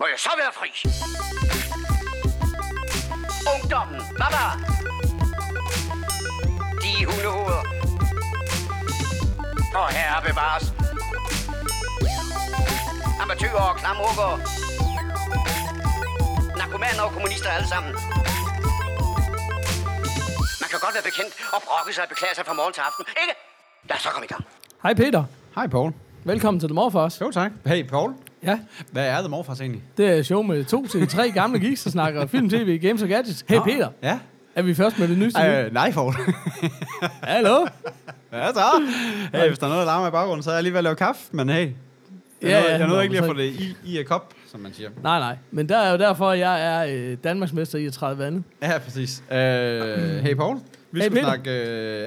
må jeg så være fri? Ungdommen, baba! De hundehoveder. Og herre bevares. Amatører og klamrukker. Narkomaner og kommunister alle sammen. Man kan godt være bekendt og brokke sig og beklage sig fra morgen til aften, ikke? Lad os så komme i gang. Hej Peter. Hej Paul. Velkommen til The Morfars. Jo tak. Hey Paul. Ja. Hvad er The Morfars egentlig? Det er show med 2 til 3 gamle geeks, der snakker film, tv, games og gadgets. Hey Peter. Ja. Er vi først med det nyeste? Nej Paul. Hallo. Ja så. Hey, hvis der er noget larmer i baggrunden, så er jeg lige ved at lave kaffe, men hey. Jeg nåede ikke lige at få det i kop, som man siger. Nej. Men der er jo derfor, at jeg er Danmarksmester i at træde vandet. Ja, præcis. Hey Paul. Vi skulle snakke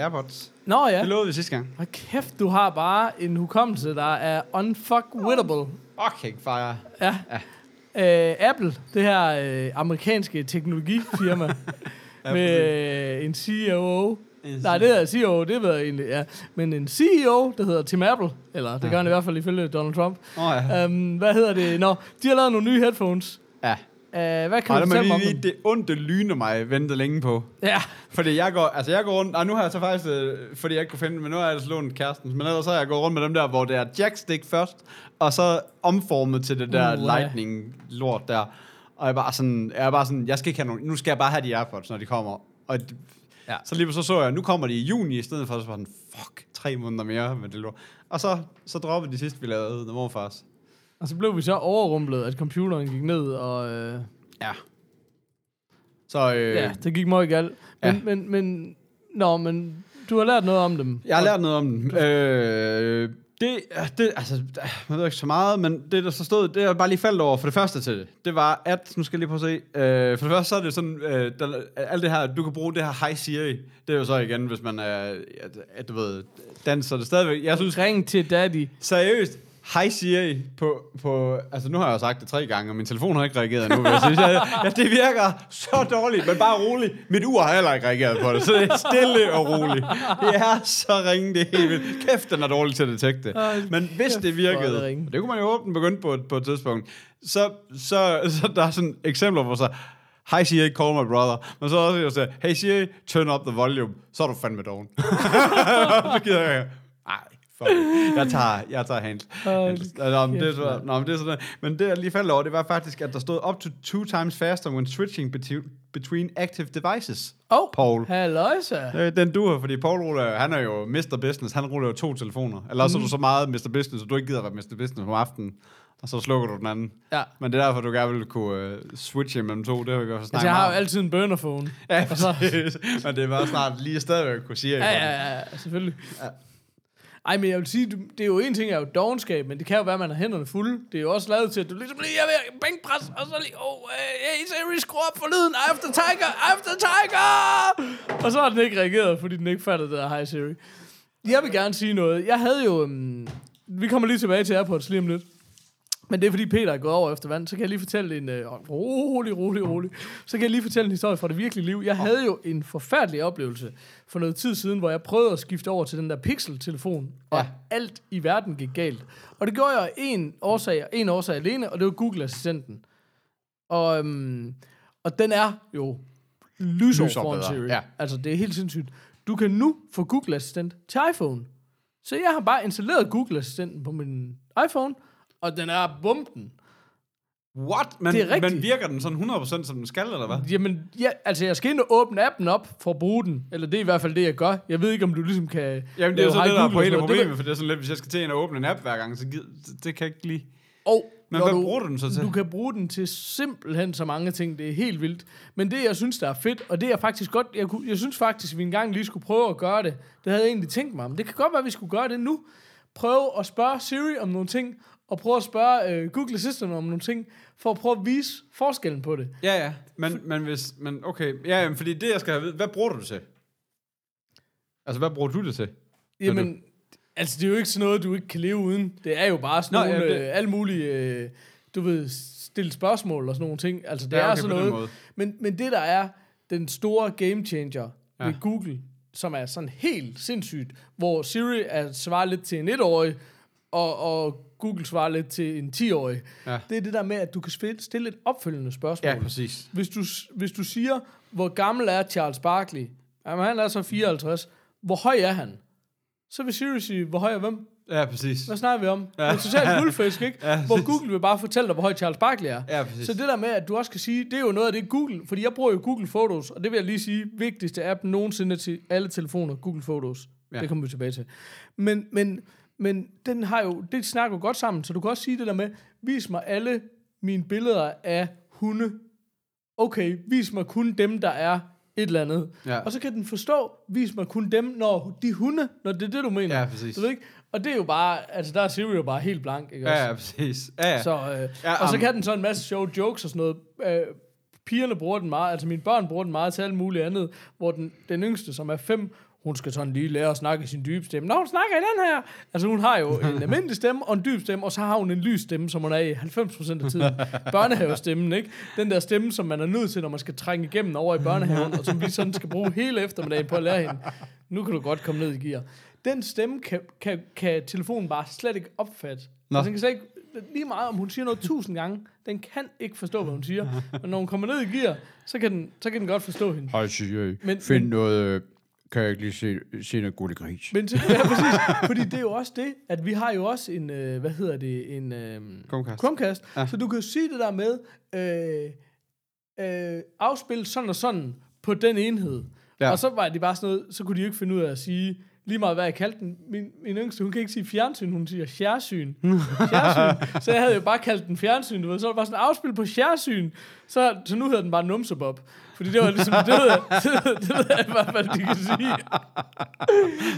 Airpods. Nå ja. Det lovede vi sidste gang. Hvor kæft, du har bare en hukommelse, der er unfuckwittable. Okay, fire. Ja. Apple, det her amerikanske teknologifirma, med en CEO. Nej, det er CEO, det ved jeg egentlig, ja. Men en CEO, der hedder Tim Apple, eller det gør han i hvert fald ifølge Donald Trump. Hvad hedder det? Nå, de har lavet nogle nye headphones. Ja. Hvad kan du fortælle om dem? Det onde lyne mig ventede længe på. Ja. Fordi jeg går rundt, nu har jeg så faktisk, fordi jeg ikke kunne finde dem, men nu har jeg altså lånt kærestens, men ellers så har jeg gået rundt med dem der, hvor det er jackstick først, og så omformet til det der lightning-lort der. Og jeg er bare sådan, jeg skal ikke have nogen, nu skal jeg bare have de Airpods, når de kommer. Og ja. Så lige så jeg, nu kommer de i juni, i stedet for så var den, 3 måneder mere med det lort. Og så droppede de sidste, vi lavede, The Morfars. Og så blev vi så overrumplet, at computeren gik ned, og... Ja. Så... Ja, det gik meget galt. Men du har lært noget om dem. Jeg har lært noget om dem. Altså, man ved ikke så meget, men det, der så stod, det jeg bare lige faldt over for det første til det. Det var, at, nu skal jeg lige prøve at se, for det første så er det sådan, alt det her, du kan bruge det her Hi Siri, det er jo så igen, hvis man er, du ved, danser det stadigvæk. Jeg synes, ring til daddy. Seriøst. Hej Siri på... Altså, nu har jeg jo sagt det 3 gange, og min telefon har ikke reageret endnu. Det virker så dårligt, men bare roligt. Mit ur har heller ikke reageret på det, så det er stille og roligt. Det er så ringe, det hele. Kæft, den er dårlig til at detekte. Men hvis det virkede, det kunne man jo håbe, den begyndte på et tidspunkt, så der er sådan eksempler, hvor så... Hej Siri, call my brother. Men så også jeg sagde, hey Siri, turn up the volume. Så er du fandme doven. Så gider jeg. Ej. Jeg tager handel. Det er sådan. Men det, jeg lige faldt over, det var faktisk, at der stod up to 2 times faster when switching between active devices. Paul. Halløjse. Den duer, fordi Paul ruller, han er jo Mr. Business, han ruller jo 2 telefoner. Eller så er du så meget Mr. Business, så du ikke gider at være Mr. Business om aftenen. Og så slukker du den anden. Ja. Men det er derfor, du gerne vil kunne switche mellem 2. Det har vi godt snakket om. Altså, jeg har jo altid en burnerphone. Ja, præcis. Men det er bare snart lige stadigvæk kunne sige. Ja, selvfølgelig. Ja. Ej, men jeg vil sige, det er jo en ting, er jo dovenskab, men det kan jo være, at man har hænderne fulde. Det er jo også lavet til, at du ligesom lige er ved bænkpres, og så lige, hey, skru op for lyden, after tiger! Og så har den ikke reageret, fordi den ikke fattede det der, hej Siri. Jeg vil gerne sige noget. Jeg havde jo, vi kommer lige tilbage til Airpods lige om lidt. Men det er fordi Peter er gået over efter vand, så kan jeg lige fortælle en rolig. Så kan jeg lige fortælle en historie fra det virkelige liv. Jeg havde jo en forfærdelig oplevelse for noget tid siden, hvor jeg prøvede at skifte over til den der Pixel-telefon, og alt i verden gik galt. Og det gjorde jeg af en årsag alene, og det var Google-assistenten. Og den er jo lysår foran Siri. Ja. Altså, det er helt sindssygt. Du kan nu få Google-assistent til iPhone. Så jeg har bare installeret Google-assistenten på min iPhone, og den er bomben. What? Men virker den sådan 100% som den skal, eller hvad? Jamen, jeg skal ind og åbne appen op for at bruge den. Eller det er i hvert fald det, jeg gør. Jeg ved ikke, om du ligesom kan... Jamen, det er jo sådan det, der er på hele problemet, for det er sådan lidt, hvis jeg skal til ind og åbne en app hver gang, så det kan jeg ikke lige... Men hvad bruger du den så til? Du kan bruge den til simpelthen så mange ting. Det er helt vildt. Men det, jeg synes, der er fedt, og det er faktisk godt... Jeg synes faktisk, at vi engang lige skulle prøve at gøre det. Det havde jeg egentlig tænkt mig om. Det kan godt være, at vi skulle gøre det nu. Prøve at spørge Siri om nogle ting, og prøve at spørge Google Assistant om nogle ting, for at prøve at vise forskellen på det. Ja, men okay. Ja, fordi det, jeg skal have ved, hvad bruger du det til? Altså, hvad bruger du det til? Jamen, altså, det er jo ikke sådan noget, du ikke kan leve uden. Det er jo bare sådan alle mulige, du ved, stille spørgsmål og sådan nogle ting. Altså, det er sådan noget. Men det, der er den store game changer ved Google, som er sådan helt sindssygt, hvor Siri svarer lidt til en 1-årig, og Google svarer lidt til en 10-årig. Ja. Det er det der med, at du kan stille et opfølgende spørgsmål. Ja, præcis. Hvis du siger, hvor gammel er Charles Barkley? Jamen, han er så 54. Hvor høj er han? Så vil Siri sige, hvor høj er hvem? Ja, præcis. Hvad snakker vi om? Ja. Det er totalt guldfisk, ikke? Ja, hvor Google vil bare fortælle dig, hvor høj Charles Barkley er. Ja, præcis. Så det der med, at du også kan sige, det er jo noget af det Google, fordi jeg bruger jo Google Fotos, og det vil jeg lige sige, vigtigste app nogensinde til alle telefoner, Google Fotos. Ja. Det kommer vi tilbage til. Men den har jo, det snakker jo godt sammen, så du kan også sige det der med, vis mig alle mine billeder af hunde. Okay, vis mig kun dem, der er et eller andet. Ja. Og så kan den forstå, vis mig kun dem, når de hunde, når det er det, du mener. Ja, præcis. Du ved ikke? Og det er jo bare, altså der er Siri jo bare helt blank, ikke også? Ja, præcis. Ja. Så, og så kan den så en masse sjove jokes og sådan noget. Pigerne bruger den meget, altså mine børn bruger den meget til alt muligt andet, hvor den yngste, som er 5, hun skal sådan lige lære at snakke i sin dybe stemme. Nå, hun snakker i den her. Altså, hun har jo en almindelig stemme og en dyb stemme, og så har hun en lys stemme, som hun er i 90% af tiden. Børnehavestemmen, ikke? Den der stemme, som man er nødt til, når man skal trænge igennem over i børnehaven, og som vi sådan skal bruge hele eftermiddagen på at lære hende. Nu kan du godt komme ned i gear. Den stemme kan telefonen bare slet ikke opfatte. Altså, den kan slet ikke, lige meget om hun siger noget 1000 gange, den kan ikke forstå, hvad hun siger. Men når hun kommer ned i gear, så kan den godt forstå hende. Hej Siri, find noget... Kan jeg ikke lige se noget gode gris? Men, ja, præcis. Fordi det er jo også det, at vi har jo også en, Chromecast. Ja. Så du kan jo sige det der med, afspil sådan og sådan på den enhed. Ja. Og så var det bare sådan noget, så kunne de ikke finde ud af at sige, lige meget hvad jeg kaldte den. Min yngste, hun kan ikke sige fjernsyn, hun siger fjernsyn. Så jeg havde jo bare kaldt den fjernsyn, du ved. Så var det bare sådan, afspil på fjernsyn. Så nu hedder den bare numsebob. Fordi det var ligesom, det ved jeg bare, hvad de kan sige.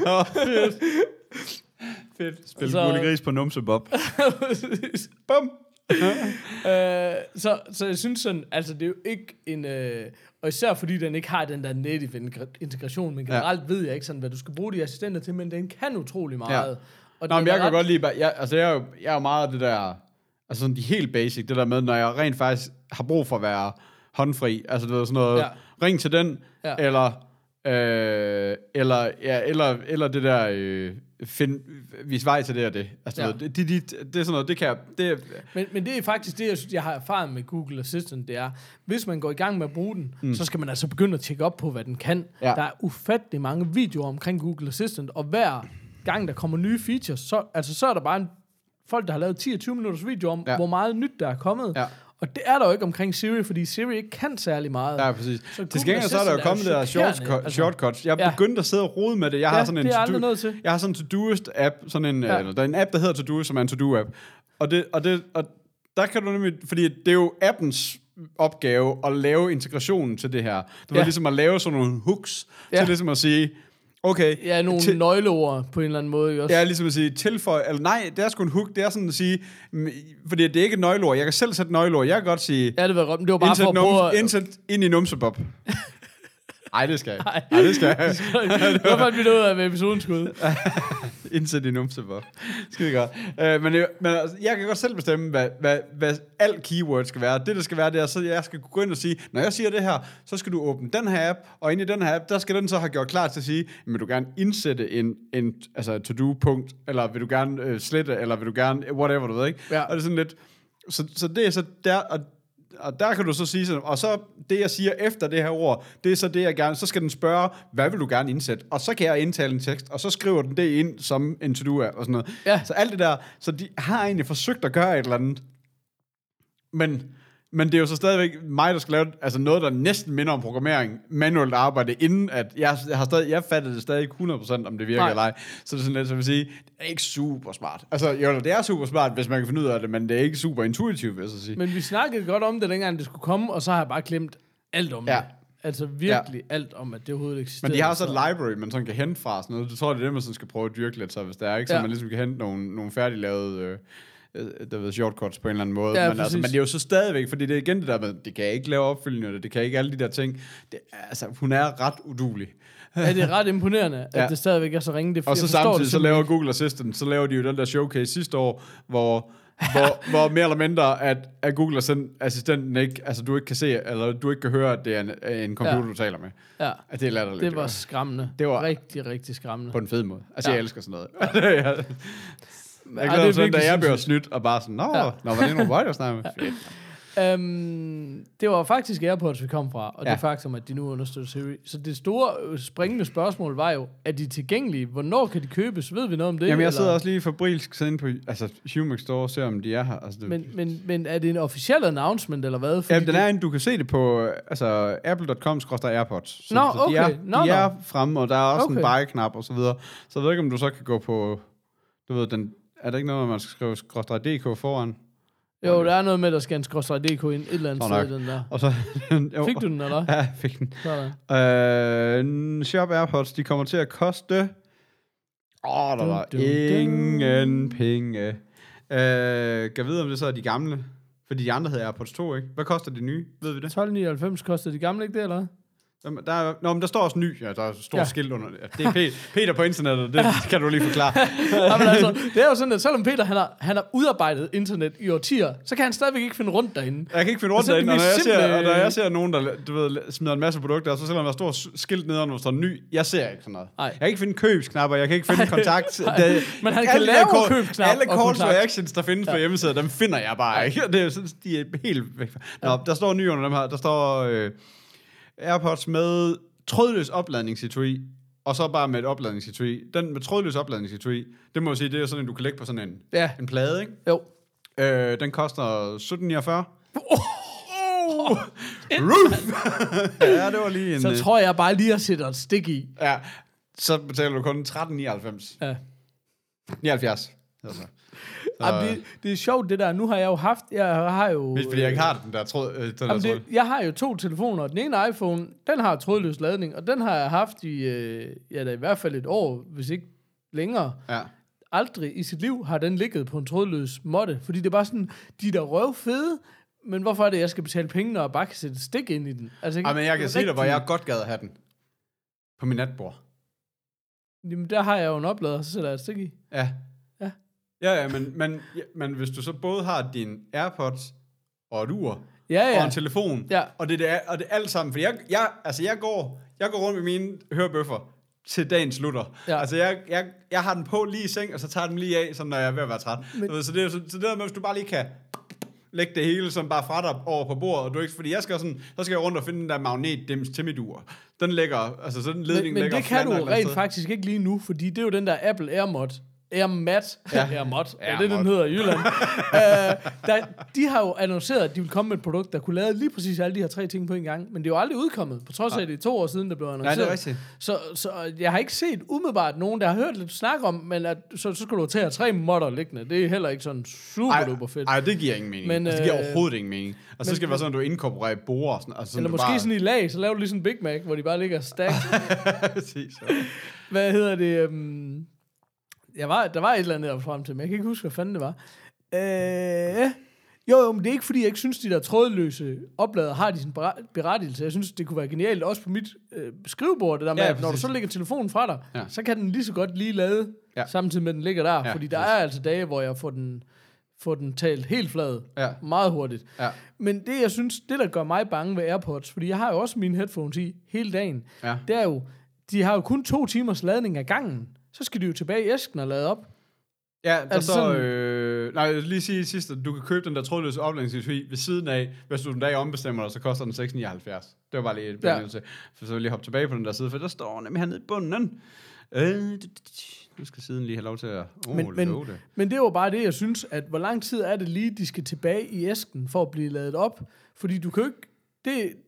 Oh, fedt. Spil gris på numsebob. Bum! Så jeg synes sådan, altså det er jo ikke en... Og især fordi den ikke har den der native integration, men generelt ved jeg ikke sådan, hvad du skal bruge de assistenter til, men den kan utrolig meget. Ja. Og nå, men jeg kan godt lide, jeg er jo meget af det der, altså sådan de helt basic, det der med, når jeg rent faktisk har brug for at være håndfri, altså det er sådan noget, ring til den, eller det der... vis vej til det og det. Altså, det er sådan noget, det kan jeg... Men det er faktisk det, jeg synes, jeg har erfaret med Google Assistant, det er, hvis man går i gang med at bruge den, så skal man altså begynde at tjekke op på, hvad den kan. Ja. Der er ufattelig mange videoer omkring Google Assistant, og hver gang, der kommer nye features, så er der bare folk, der har lavet 10-20 minutters video om, hvor meget nyt, der er kommet. Ja. Og det er der jo ikke omkring Siri, fordi Siri ikke kan særlig meget. Ja, præcis. Til gengæld så er der jo kommet der shortcuts. Jeg begyndte at sidde og rode med det. Jeg har sådan en Todoist app, der er en app, der hedder Todoist, som er en to-do app. Og der kan du nemlig, fordi det er jo appens opgave at lave integrationen til det her. Det var ligesom at lave sådan nogle hooks, til ligesom at sige, okay. Ja, nogle nøgleord på en eller anden måde også. Ja, ligesom at sige tilføj, eller nej, det er sgu en hook, det er sådan at sige, fordi det er ikke et nøgleord, jeg kan selv sætte nøgleord, jeg kan godt sige, ja, det var godt, men det var bare for at prøve... Indsæt ind i numsebob. Nej, det skal jeg ikke. Nej, det skal jeg ikke. Det var faktisk mit ud af episodens skud. Indsæt i numsebob. Skide godt. Men jeg kan godt selv bestemme, hvad alt keyword skal være. Det skal være, det er, så jeg skal gå ind og sige, når jeg siger det her, så skal du åbne den her app, og inde i den her app, der skal den så have gjort klar til at sige, vil du gerne indsætte en altså to-do-punkt, eller vil du gerne slette, eller vil du gerne whatever, du ved ikke. Ja. Og det er sådan lidt... Så det er så der... Og der kan du så sige sådan, og så det, jeg siger efter det her ord, det er så det, jeg gerne... Så skal den spørge, hvad vil du gerne indsætte? Og så kan jeg indtale en tekst, og så skriver den det ind som en to-do og sådan noget. Ja. Så alt det der... Så de har egentlig forsøgt at gøre et eller andet. Men det er jo så stadigvæk mig, der skal lave altså noget, der næsten minder om programmering, manuelt arbejde, inden at jeg fattede det stadig 100% om det virker eller ej. Så det er sådan lidt, som at sige, det er ikke super smart. Altså jo, det er super smart, hvis man kan finde ud af det, men det er ikke super intuitivt, vil jeg så sige. Men vi snakkede godt om det, dengang det skulle komme, og så har jeg bare glemt alt om det. Altså virkelig alt om, at det overhovedet eksisterer. Men de har også et library, man sådan kan hente fra sådan noget. Det tror jeg, det er det, man sådan skal prøve at dyrke lidt, så hvis der er ikke, så man ligesom kan hente nogle færdiglavede... der ved shortcuts på en eller anden måde, men, altså, men det er jo så stadigvæk, fordi det er igen det der med, det kan ikke lave opfølgninger, det kan ikke alle de der ting, det, altså hun er ret uduelig. Ja, det er ret imponerende, at det stadigvæk er så ringe. Det, og så samtidig, så laver Google Assistant, så laver de jo den der showcase sidste år, hvor mere eller mindre, at Google Assistenten ikke, altså du ikke kan se, eller du ikke kan høre, at det er en computer, du taler med. Ja. At det er latterligt. Det var skræmmende. Det var rigtig, rigtig skræmmende. På en fed måde. Altså jeg elsker sådan noget. Jeg glæder mig sådan, da jeg blev snydt, og bare sådan, nå, var det nogle bold, jeg snakkede med? Fedt. Det var faktisk Airpods, vi kom fra, og det faktum, at de nu understøtter Siri. Så det store springende spørgsmål var jo, er de tilgængelige? Hvornår kan de købes? Ved vi noget om det? Jamen, jeg sidder også lige fabrilsk siden på Humex Store og ser, om de er her. Altså, det... men er det en officiel announcement, eller hvad? Fordi den er en, du kan se det på apple.com/airpods. Nå, okay. De er fremme, og der er også en buy-knap og så videre. Så jeg ved ikke, om du så kan gå på... Du ved, er det ikke noget, man skal skrive /dk foran? Jo, der er noget med, der skal en /dk ind et eller andet sted, den der. Og så, fik du den, eller? Ja, fik den. Shop Airpods, de kommer til at koste... ingen penge. Kan vide, om det så er de gamle? Fordi de andre hedder Airpods 2, ikke? Hvad koster de nye? Ved vi det? 12,99 koster de gamle, ikke det, eller? Men der står også ny. Ja, der er stort skilt under det. Det er Peter på internettet, det kan du lige forklare. Men altså, det er jo sådan, at selvom Peter han har udarbejdet internet i årtier, så kan han stadigvæk ikke finde rundt derinde. Jeg kan ikke finde rundt derinde, når jeg ser nogen, der du ved, smider en masse produkter, og så selvom der er stort skilt nedenunder, hvor der står ny, jeg ser ikke sådan noget. Ej. Jeg kan ikke finde købsknapper, jeg kan ikke finde kontakt. Men han kan lave købsknapper og kontakt. Alle calls to actions, der findes på hjemmesiden, dem finder jeg bare ikke. Det er sådan, de er helt væk. Nå, der står ny under dem her. Der står... AirPods med trådløs opladningsetui, og så bare med et opladningsetui. Den med trådløs opladningsetui, det må jeg sige, det er sådan en, du kan lægge på sådan en, en plade, ikke? Jo. Den koster 17,49. Ja, det var lige en... Så tror jeg bare lige at sætte et stik i. Ja, så betaler du kun 13,99. Ja. 79. Altså. Det er sjovt det der. Nu har jeg jo haft, hvis fordi jeg ikke har den der tråd. Jeg har jo 2 telefoner. Den ene iPhone, den har trådløs ladning, og den har jeg haft i i hvert fald et år, hvis ikke længere. Ja. Aldrig i sit liv har den ligget på en trådløs måtte, fordi det er bare sådan, de der røvfede. Men hvorfor er det, jeg skal betale penge, når jeg bare kan sætte stik ind i den? Altså, men jeg kan sige dig, hvor jeg godt gad at have den på min natbord. Jamen der har jeg jo en oplader, så sætter jeg et stik i. Ja. Ja, men hvis du så både har din AirPods og et ur og en telefon, og det er alt sammen, for jeg går rundt med mine hørebøffer til dagen slutter. Ja. Altså jeg har den på lige i seng, og så tager den lige af, som når jeg er ved at være træt. Men, så det der med, hvis du bare lige kan lægge det hele som bare fra dig over på bordet, og du ikke, fordi jeg skal sådan, så skal jeg rundt og finde den der magnetdims til mit ur. Den ligger, altså sådan ledningen ligger. Men det kan du rent faktisk ikke lige nu, fordi det er jo den der Apple AirMod. Ja, det den hedder i Jylland. De har jo annonceret, at de ville komme med et produkt, der kunne lade lige præcis alle de her 3 ting på en gang, men det er jo aldrig udkommet, på trods af, at det er 2 år siden, der blev annonceret. Ja, det er rigtigt. Så jeg har ikke set umiddelbart nogen, der har hørt lidt snak om, men at, så skulle du tage 3 modder liggende. Det er heller ikke sådan super fedt. Nej, det giver ingen mening. Men, det giver overhovedet ingen mening. Og så skal det være sådan, at du inkorporerer borer. Eller måske sådan i lag, så laver du lige sådan en Big Mac, hvor de bare ligger stacked. Præcis. Hvad hedder det? Der var et eller andet, jeg var frem til, men jeg kan ikke huske, hvad fanden det var. Jo, men det er ikke, fordi jeg ikke synes, de der trådløse oplader har de sin berettigelse. Jeg synes, det kunne være genialt, også på mit skrivebord, det der med, at når du så lægger telefonen fra dig, så kan den lige så godt lige lade, samtidig med, at den ligger der. Fordi der er altså dage, hvor jeg får den talt helt flad, meget hurtigt. Ja. Men det, jeg synes, det der gør mig bange ved AirPods, fordi jeg har jo også mine headphones i hele dagen, det er jo, de har jo kun 2 timers ladning ad gangen. Så skal de jo tilbage i æsken og lade op. Ja, der altså så... jeg vil lige sige sidst, at du kan købe den der trådløse opladningsetui ved siden af. Hvis du den dag ombestemmer dig, så koster den 6,79. Det var bare lige et benævelse. For så vil jeg hoppe tilbage på den der side, for der står nemlig hernede i bunden. Nu skal siden lige have lov til at love det. Men det var bare det, jeg synes, at hvor lang tid er det lige, de skal tilbage i æsken for at blive ladet op? Fordi du kan jo ikke...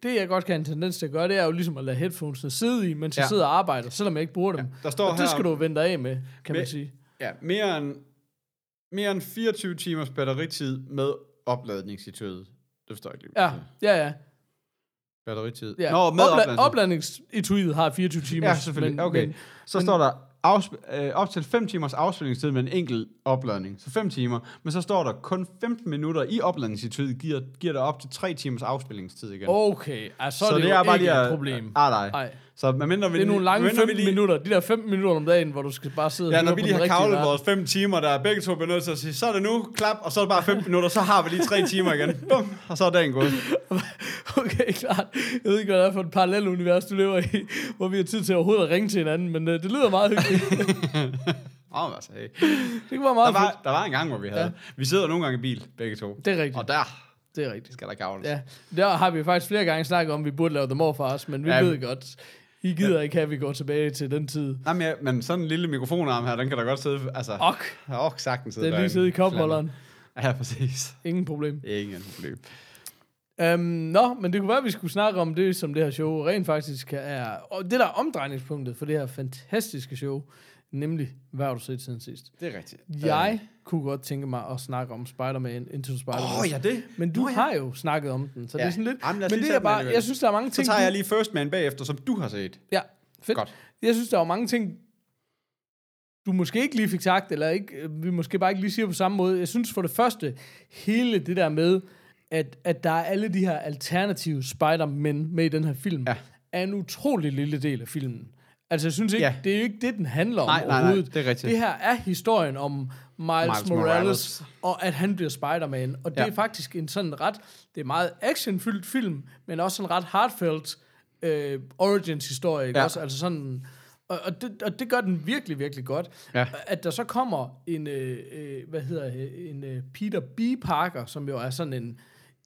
Det, jeg godt kan have en tendens til at gøre, det er jo ligesom at lade headphonesene sidde i, mens jeg sidder og arbejder, selvom jeg ikke bruger dem. Der står og det skal du vente af med, kan man sige. Ja, mere end 24 timers batteritid med opladningsetøjet. Det forstår jeg ikke. Ja. Batteritid. Ja. Nå, med opladningsetøjet har 24 timer. Ja, selvfølgelig. Okay. Så står der op til 5 timers afspilningstid med en enkelt opladning. Så 5 timer. Men så står der kun 15 minutter i opladningstid, giver der op til 3 timers afspilningstid igen. Okay, altså så det er jo bare ikke et problem. Nej. Så mindre vi, det er nogle lange 15 minutter. De der 15 minutter om dagen, hvor du skal bare sidde og høre på den rigtige. Ja, når vi lige har kavlet vores 5 timer, der er begge to benyttet til at sige, så er det nu, klap, og så er det bare 15 minutter, så har vi lige 3 timer igen. Bum, og så er dagen gået. Okay, klart. Jeg ved ikke, hvad der er for et parallel univers, du lever i, hvor vi har tid til overhovedet at ringe til hinanden, men det lyder meget hyggeligt. Altså, hey. Det var meget fedt. Der var en gang, hvor vi havde. Ja. Vi sidder nogle gange i bil, begge to. Det er rigtigt. Og der... Det er rigtigt. Skal der gavles. Ja, der har vi faktisk flere gange snakket om, at vi burde lave dem over for os, men vi ved godt, I gider ikke, at vi går tilbage til den tid. Nej, men, men sådan en lille mikrofonarm her, den kan da godt sidde... Altså, sagtens sidde der. Den lige sidde i kopholderen. Ja, præcis. Ingen problem. Ingen problem. Men det kunne være, at vi skulle snakke om det, som det her show rent faktisk er... Og det, der er omdrejningspunktet for det her fantastiske show, nemlig, hvad har du set siden sidst? Det er rigtigt. Jeg kunne godt tænke mig at snakke om Spider-Man Into Spider-Man. Det. Men du har jo snakket om den, så det er sådan lidt... Jamen, men det er bare... Jeg synes, der er mange ting... Så tager jeg lige First Man bagefter, som du har set. Ja, fedt. Godt. Jeg synes, der er mange ting, du måske ikke lige fik sagt, eller ikke, vi måske bare ikke lige siger på samme måde. Jeg synes for det første, hele det der med, at der er alle de her alternative Spider-Man med i den her film, er en utrolig lille del af filmen. Altså, jeg synes ikke, det er jo ikke det, den handler om overhovedet. Nej, det, her er historien om Miles Morales, og at han bliver Spider-Man. Og det er faktisk en sådan ret, det er meget actionfyldt film, men også en ret heartfelt origins-historie. Ikke også? Altså sådan, og det gør den virkelig, virkelig godt. Ja. At der så kommer en, Peter B. Parker, som jo er sådan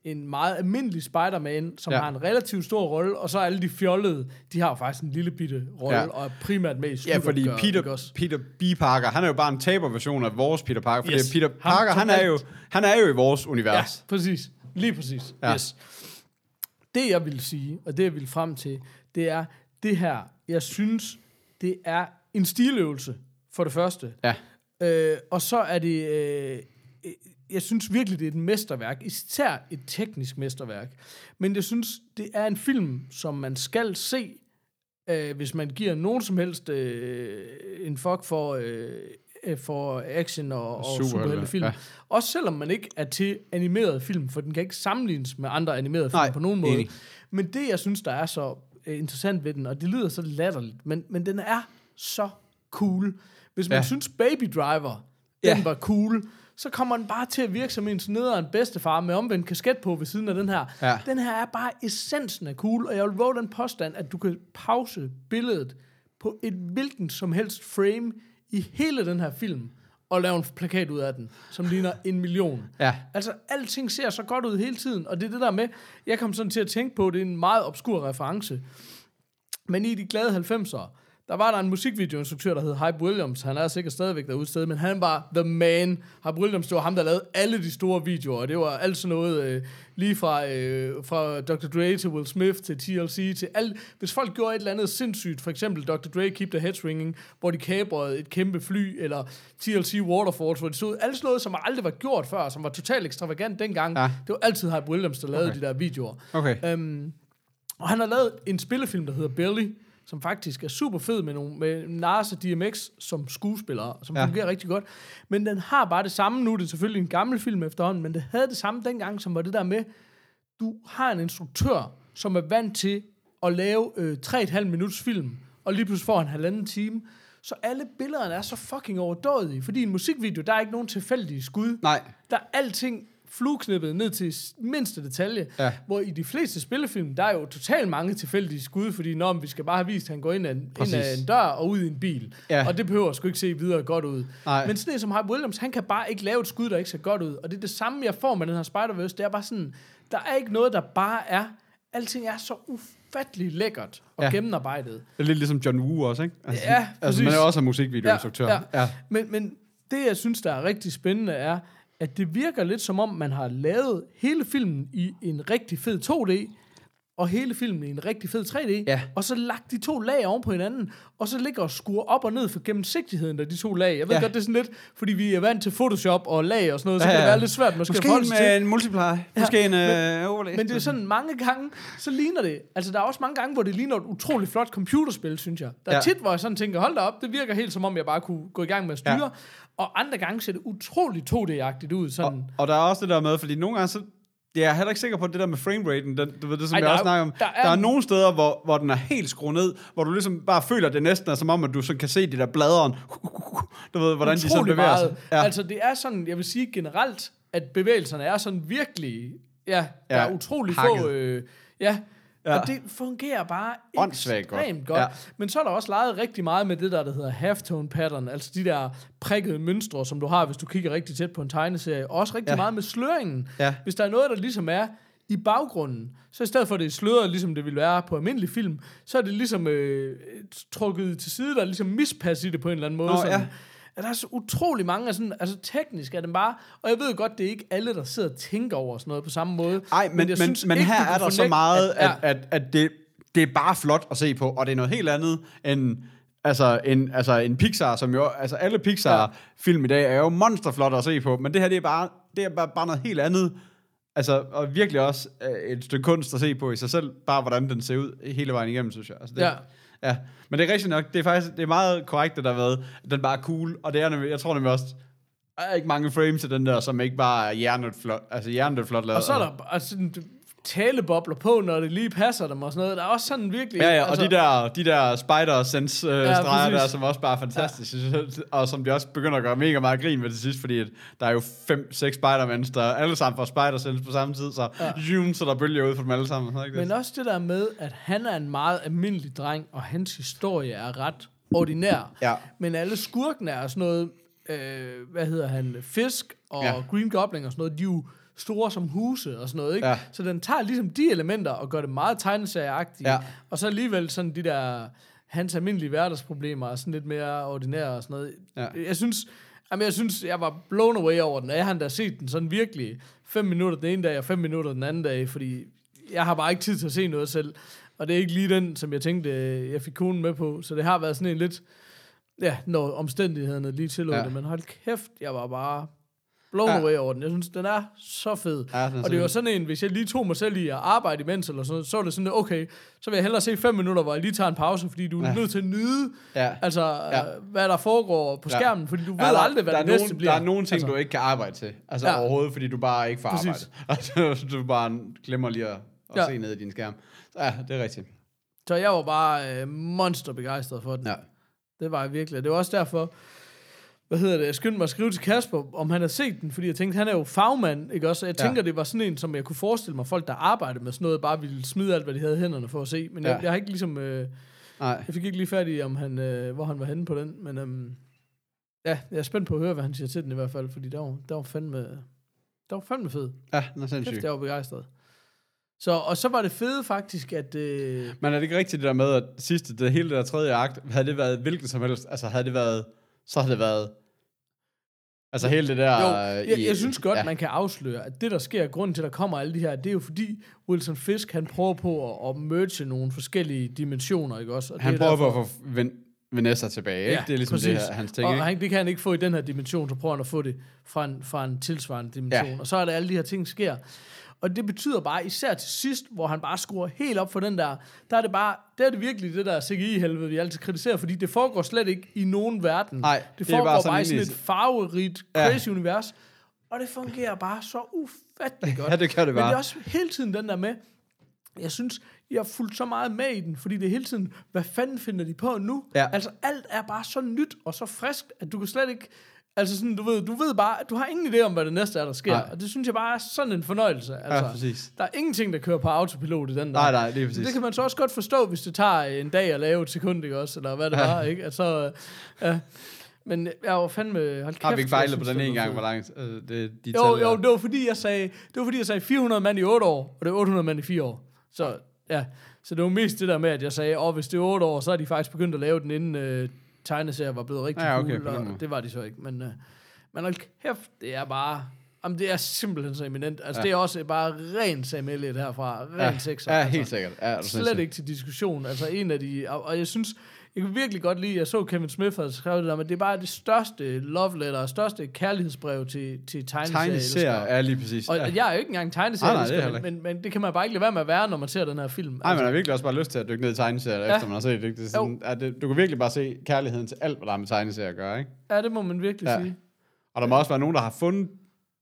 en meget almindelig Spider-Man, som har en relativt stor rolle, og så alle de fjollede, de har jo faktisk en lille bitte rolle, og er primært med i slutopgøret. Ja, fordi Peter B. Parker, han er jo bare en taberversion af vores Peter Parker, fordi Peter Parker, han er jo i vores univers. Ja, præcis. Lige præcis. Ja. Yes. Det, jeg vil sige, og det, jeg vil frem til, det er det her. Jeg synes, det er en stiløvelse, for det første. Ja. Og så er det... Jeg synes virkelig, det er et mesterværk, især et teknisk mesterværk. Men jeg synes, det er en film, som man skal se, hvis man giver nogen som helst en fuck for action og superhelte film. Ja. Også selvom man ikke er til animeret film, for den kan ikke sammenlignes med andre animerede film på nogen måde. Enig. Men det, jeg synes, der er så interessant ved den, og det lyder så latterligt, men den er så cool. Hvis man synes, Baby Driver, den var cool, så kommer den bare til at virke som en nederen bedstefar med omvendt kasket på ved siden af den her. Ja. Den her er bare essensen af cool, og jeg vil våge den påstand, at du kan pause billedet på et hvilken som helst frame i hele den her film, og lave en plakat ud af den, som ligner 1 million. Ja. Altså, alting ser så godt ud hele tiden, og det er det der med, jeg kom sådan til at tænke på, det er en meget obskur reference, men i de glade 90'er, der var der en musikvideoinstruktør, der hed Hype Williams. Han er sikkert stadigvæk derude sted, men han var the man. Hype Williams, det var ham, der lavede alle de store videoer. Og det var alt sådan noget, lige fra Dr. Dre til Will Smith til TLC til alt. Hvis folk gjorde et eller andet sindssygt, for eksempel Dr. Dre Keep the Head Ringing, hvor de kabrede et kæmpe fly, eller TLC Waterfalls, hvor de stod. Alt sådan noget, som aldrig var gjort før, som var totalt ekstravagant dengang. Ja. Det var altid Hype Williams, der lavede de der videoer. Okay. Og han har lavet en spillefilm, der hedder Belly, som faktisk er super fed med Nas og DMX som skuespillere, som fungerer rigtig godt. Men den har bare det samme nu. Det er selvfølgelig en gammel film efterhånden, men det havde det samme dengang, som var det der med, du har en instruktør, som er vant til at lave 3,5 minutters film, og lige pludselig får han 1,5 time. Så alle billederne er så fucking overdådige, fordi i en musikvideo, der er ikke nogen tilfældige skud. Nej. Der er alting flueknippet ned til mindste detalje, hvor i de fleste spillefilm, der er jo totalt mange tilfældige skud, fordi vi skal bare have vist, at han går ind ad en dør og ud i en bil, og det behøver sgu ikke se videre godt ud. Ej. Men sådan en som Hype Williams, han kan bare ikke lave et skud, der ikke ser godt ud, og det er det samme, jeg får med den her Spider-Verse, det er bare sådan, der er ikke noget, der bare er, alting er så ufattelig lækkert og gennemarbejdet. Det er lidt ligesom John Woo også, ikke? Altså, ja, præcis. Altså, man er også en musikvideoinstruktør. Ja. Men det, jeg synes, der er rigtig spændende, er, at det virker lidt som om, man har lavet hele filmen i en rigtig fed 2D, og hele filmen i en rigtig fed 3D, og så lagt de to lag oven på hinanden, og så ligger og skruer op og ned for gennemsigtigheden der de to lag. Jeg ved godt, det er sådan lidt, fordi vi er vant til Photoshop og lag og sådan noget, så kan det være lidt svært. Måske en multiplier, måske en overlæg. Men det er sådan, mange gange, så ligner det. Altså, der er også mange gange, hvor det ligner et utroligt flot computerspil, synes jeg. Der er tit, hvor jeg sådan tænker, hold da op, det virker helt som om, jeg bare kunne gå i gang med at styre, og andre gange ser det utroligt 2D-agtigt ud. Sådan. Og der er også det der med, fordi nogle gange så... Jeg er heller ikke sikker på det der med frameraten, det som jeg også snakker om. Der er nogle steder, hvor den er helt skruet ned, hvor du ligesom bare føler, at det næsten er som om, at du så kan se de der bladeren. Du ved, hvordan de så bevæger sig. Ja. Altså det er sådan, jeg vil sige generelt, at bevægelserne er sådan virkelig, der er utrolig hakket. Ja. Og det fungerer bare ekstremt godt. Ja. Men så er der også leget rigtig meget med det der hedder halftone pattern, altså de der prikkede mønstre, som du har, hvis du kigger rigtig tæt på en tegneserie. Også rigtig meget med sløringen. Ja. Hvis der er noget, der ligesom er i baggrunden, så i stedet for at det er sløret, ligesom det ville være på almindelig film, så er det ligesom trukket til side, der er ligesom mispas i det på en eller anden måde. Sådan. Ja. Der er så utrolig mange af sådan, altså teknisk er den bare, og jeg ved godt, det er ikke alle, der sidder og tænker over sådan noget på samme måde. Nej, men her er der så meget, at det er bare flot at se på, og det er noget helt andet end... Altså en Pixar, som jo... Altså alle Pixar-film i dag er jo monsterflot at se på, men det her, det er bare noget helt andet. Altså, og virkelig også et stykke kunst at se på i sig selv, bare hvordan den ser ud hele vejen igennem, synes jeg. Altså, det, ja. Men det er rigtigt nok, det er meget korrekt, det der ved, at den bare er cool, og det er, jeg tror nemlig også, der er ikke mange frames af den der, som ikke bare er hjernedødt flot lavet. Og så er der talebobler på, når det lige passer dem og sådan noget. Der er også sådan virkelig... Ja, og altså, de der spider-sense-streger der, som også bare er fantastiske, og som de også begynder at gøre mega meget grin med til sidst, fordi at der er jo 5-6 Spider-Mans, der alle sammen får spider-sense på samme tid, så der bølger ud for dem alle sammen. Men også det der med, at han er en meget almindelig dreng, og hans historie er ret ordinær. Ja. Men alle skurkene er sådan noget, Fisk og Green Goblin og sådan noget, de jo store som huse og sådan noget, ikke? Ja. Så den tager ligesom de elementer og gør det meget tegneserieagtigt. Ja. Og så alligevel sådan de der hans almindelige hverdagsproblemer og sådan lidt mere ordinære og sådan noget. Ja. Jeg synes, jeg var blown away over den, og jeg har endda set den sådan virkelig 5 minutter den ene dag og 5 minutter den anden dag, fordi jeg har bare ikke tid til at se noget selv. Og det er ikke lige den, som jeg tænkte, jeg fik konen med på. Så det har været sådan en lidt, når omstændighederne lige tillod det, men hold kæft, jeg var bare... blown away over den. Jeg synes, den er så fed. Ja, og det var sådan en, hvis jeg lige tog mig selv i at arbejde imens, eller sådan, så var det sådan, okay, så vil jeg hellere se 5 minutter, hvor jeg lige tager en pause, fordi du er nødt til at nyde, hvad der foregår på skærmen, fordi du ved aldrig, hvad det næste bliver. Der er nogle ting, du ikke kan arbejde til, overhovedet, fordi du bare ikke får arbejde. Altså, du bare glemmer lige at se ned i din skærm. Så, det er rigtigt. Så jeg var bare monsterbegejstret for den. Ja. Det var jeg virkelig. Det var også derfor... jeg skyndte mig at skrive til Kasper, om han havde set den, fordi jeg tænkte, han er jo fagmand, ikke også? Jeg tænker, det var sådan en, som jeg kunne forestille mig, folk, der arbejdede med sådan noget, bare ville smide alt, hvad de havde i hænderne for at se. Men jeg har ikke ligesom... jeg fik ikke lige fat i, om han, hvor han var henne på den, men jeg er spændt på at høre, hvad han siger til den i hvert fald, fordi der var fandme fed. Ja, den er sindssygt. Kæft, jeg var begejstret. Så var det fede faktisk, at... Men er det ikke rigtigt det der med, at sidste, det hele der 3. akt, havde det været hvilket som helst, altså havde det været... så har det været... Altså hele det der... Jeg synes godt, man kan afsløre, at det, der sker, grunden til, der kommer alle de her, det er jo fordi, Wilson Fisk, han prøver på at merge nogle forskellige dimensioner, ikke også? Og han prøver derfor, på at få Vanessa tilbage, ikke? Det er ligesom præcis. Det her, hans ting, og ikke? Han, det kan han ikke få i den her dimension, så prøver han at få det fra en tilsvarende dimension. Ja. Og så er der alle de her ting, sker. Og det betyder bare, især til sidst, hvor han bare skruer helt op for den der er det bare, der er det virkelig det der CGI-helvede, vi altid kritiserer, fordi det foregår slet ikke i nogen verden. Nej, det foregår bare i sådan et farverigt, crazy univers, og det fungerer bare så ufattelig godt. Ja, det kan det bare. Men det er også hele tiden den der med, jeg synes, jeg har fulgt så meget med i den, fordi det er hele tiden, hvad fanden finder de på nu? Ja. Altså alt er bare så nyt og så frisk, at du kan slet ikke... Altså sådan, du ved bare, at du har ingen idé om, hvad det næste er, der sker. Nej. Og det synes jeg bare er sådan en fornøjelse. Altså, ja, præcis. Der er ingenting, der kører på autopilot i den der. Nej, det er præcis. Det kan man så også godt forstå, hvis det tager en dag at lave et sekund, ikke også? Eller hvad det var, ikke? Altså, men jeg var fandme... Hold kæft, har vi ikke fejlet på den ene gang, hvor langt de taler? Jo, det var fordi jeg sagde 400 mand i 8 år, og det er 800 mand i 4 år. Så, så det var mest det der med, at jeg sagde, hvis det er 8 år, så er de faktisk begyndt at lave den inden... tegneserier var blevet rigtig cool, og det var de så ikke, men hold kæft, det er bare, det er simpelthen så eminent, altså det er også bare ren Sam Elliott herfra, ren sexer, altså, helt sikkert, slet ikke til diskussion, altså en af de, og jeg synes, jeg kunne virkelig godt lide, jeg så Kevin Smith havde skrevet det der, men det er bare det største love letter, det største kærlighedsbrev til tegneserier. Lige præcis. Og jeg er jo ikke engang tegneserier, men det kan man bare ikke lade være med at være, når man ser den her film. Nej, man har virkelig også bare lyst til at dykke ned i tegneserier, efter man har set det. Du kan virkelig bare se kærligheden til alt, hvad der har med tegneserier at gøre, ikke? Ja, det må man virkelig sige. Og der må også være nogen, der har fundet,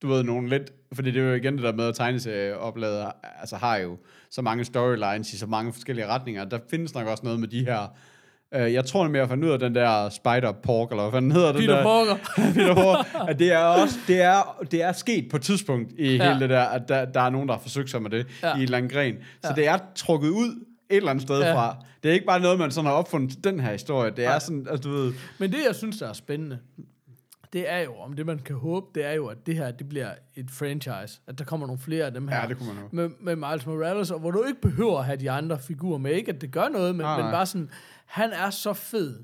du ved, nogen lidt, fordi det er jo igen det der med, at tegneserieoplader altså har jo så mange storylines i så mange forskellige retninger, der findes nok også noget med de her Jeg tror nemlig, jeg fandt ud af den der Spider-Pork, eller hvad fanden hedder den der? Peter Parker. At det er også, det er sket på et tidspunkt i hele det der, at der er nogen, der har forsøgt sig med det i et langt gren. Så det er trukket ud et eller andet sted fra. Det er ikke bare noget, man sådan har opfundet til den her historie. Det er sådan, altså, du ved... Men det, jeg synes, der er spændende, det er jo, om det man kan håbe, det er jo, at det her, det bliver et franchise. At der kommer nogle flere af dem her. Ja, det kunne man jo. Med Miles Morales, og hvor du ikke behøver at have de andre figurer med. Ikke at det gør noget, men, men bare sådan... Han er så fed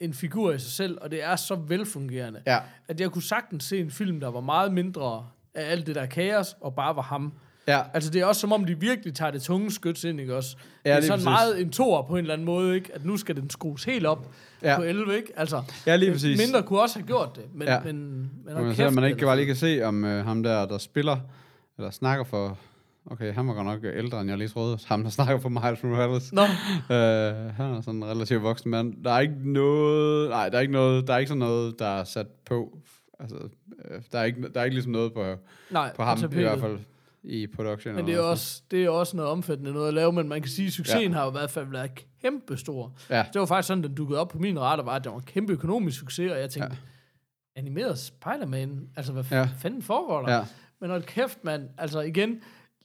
en figur i sig selv, og det er så velfungerende, at jeg kunne sagtens se en film, der var meget mindre af alt det der kaos, og bare var ham. Ja. Altså det er også som om, de virkelig tager det tunge skyts ind, ikke også? Ja, det er sådan meget en toer på en eller anden måde, ikke? At nu skal den skrues helt op på 11, ikke? Altså, mindre kunne også have gjort det, men... Man kan ikke se, om ham der spiller, eller snakker for... Okay, han var godt nok ældre, end jeg lige troede. Ham, der snakker for Miles Morales. No. Han er sådan en relativt voksen mand. Der er ikke sådan noget, der er sat på. Altså, der er ikke ligesom noget på ham, i hvert fald i production. Men det er også noget omfattende noget at lave, men man kan sige, at succesen har jo i hvert fald været kæmpestor. Ja. Det var faktisk sådan, den dukkede op på min radar, var, at der var en kæmpe økonomisk succes, og jeg tænkte, animeret Spider-Man, altså hvad fanden foregår der? Ja. Men hold kæft, mand, altså igen...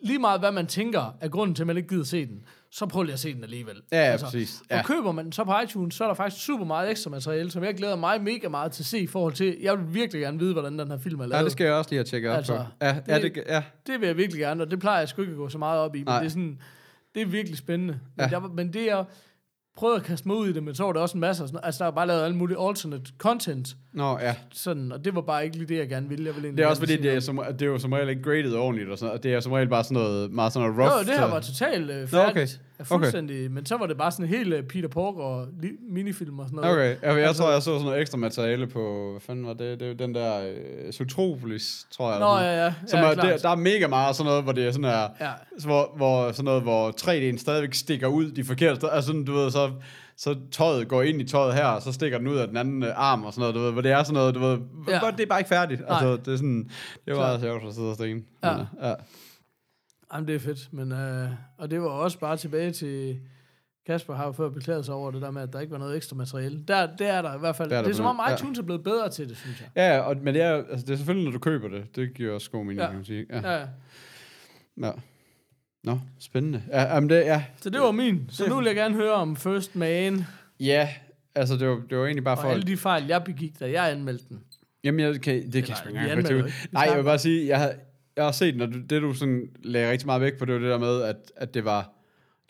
Lige meget, hvad man tænker, er grunden til, at man ikke gider se den, så prøver jeg at se den alligevel. Ja, altså, præcis. Ja. Og køber man så på iTunes, så er der faktisk super meget ekstra materiale, som jeg glæder mig mega meget til at se i forhold til, jeg vil virkelig gerne vide, hvordan den her film er lavet. Ja, det skal jeg også lige have tjekket op på. Det vil jeg virkelig gerne, og det plejer jeg sgu ikke at gå så meget op i, men det er, sådan, det er virkelig spændende. Men det jeg prøvede at kaste mig ud i det, men så var der også en masse, altså der var bare lavet alle mulige alternate content. Nå, ja. Sådan, og det var bare ikke lige det, jeg gerne ville. Det er også fordi, det er jo som regel ikke graded ordentligt, og, sådan, og det er som regel bare sådan noget, meget sådan noget rough. Jo, det her var totalt færdigt. Okay. Fuldstændig, okay. Men så var det bare sådan helt Peter Parker og minifilm og sådan noget. Okay, jeg tror, jeg så sådan noget ekstra materiale på, hvad fanden var det? Det er den der Zootropolis, tror jeg. Nå, ja. Som der er mega meget sådan noget, hvor det er sådan her, hvor sådan noget, hvor 3D'en stadigvæk stikker ud de forkerte, altså sådan, du ved, så tøjet går ind i tøjet her, og så stikker den ud af den anden arm og sådan noget, du ved, hvor det er sådan noget, du ved, det er bare ikke færdigt. Altså, det er sådan, det var altså sjovt at sidde og stene. Ja. Jamen, det er fedt, men, og det var også bare tilbage til, Kasper har jo før beklaget sig over det der med, at der ikke var noget ekstra materiale. Det er der i hvert fald. Det er som om iTunes er blevet bedre til det, synes jeg. Ja, og, men det er selvfølgelig, når du køber det. Det giver også god mening, kan man sige. Ja. Nå, spændende. Så det var min. Så nu vil jeg gerne høre om First Man. Ja, altså det var egentlig bare og for... Og alle de fejl, jeg begik, da jeg anmeldte den. Jamen, jeg vil bare sige, jeg har set, når det du sådan lagde rigtig meget væk på, det var det der med, at det var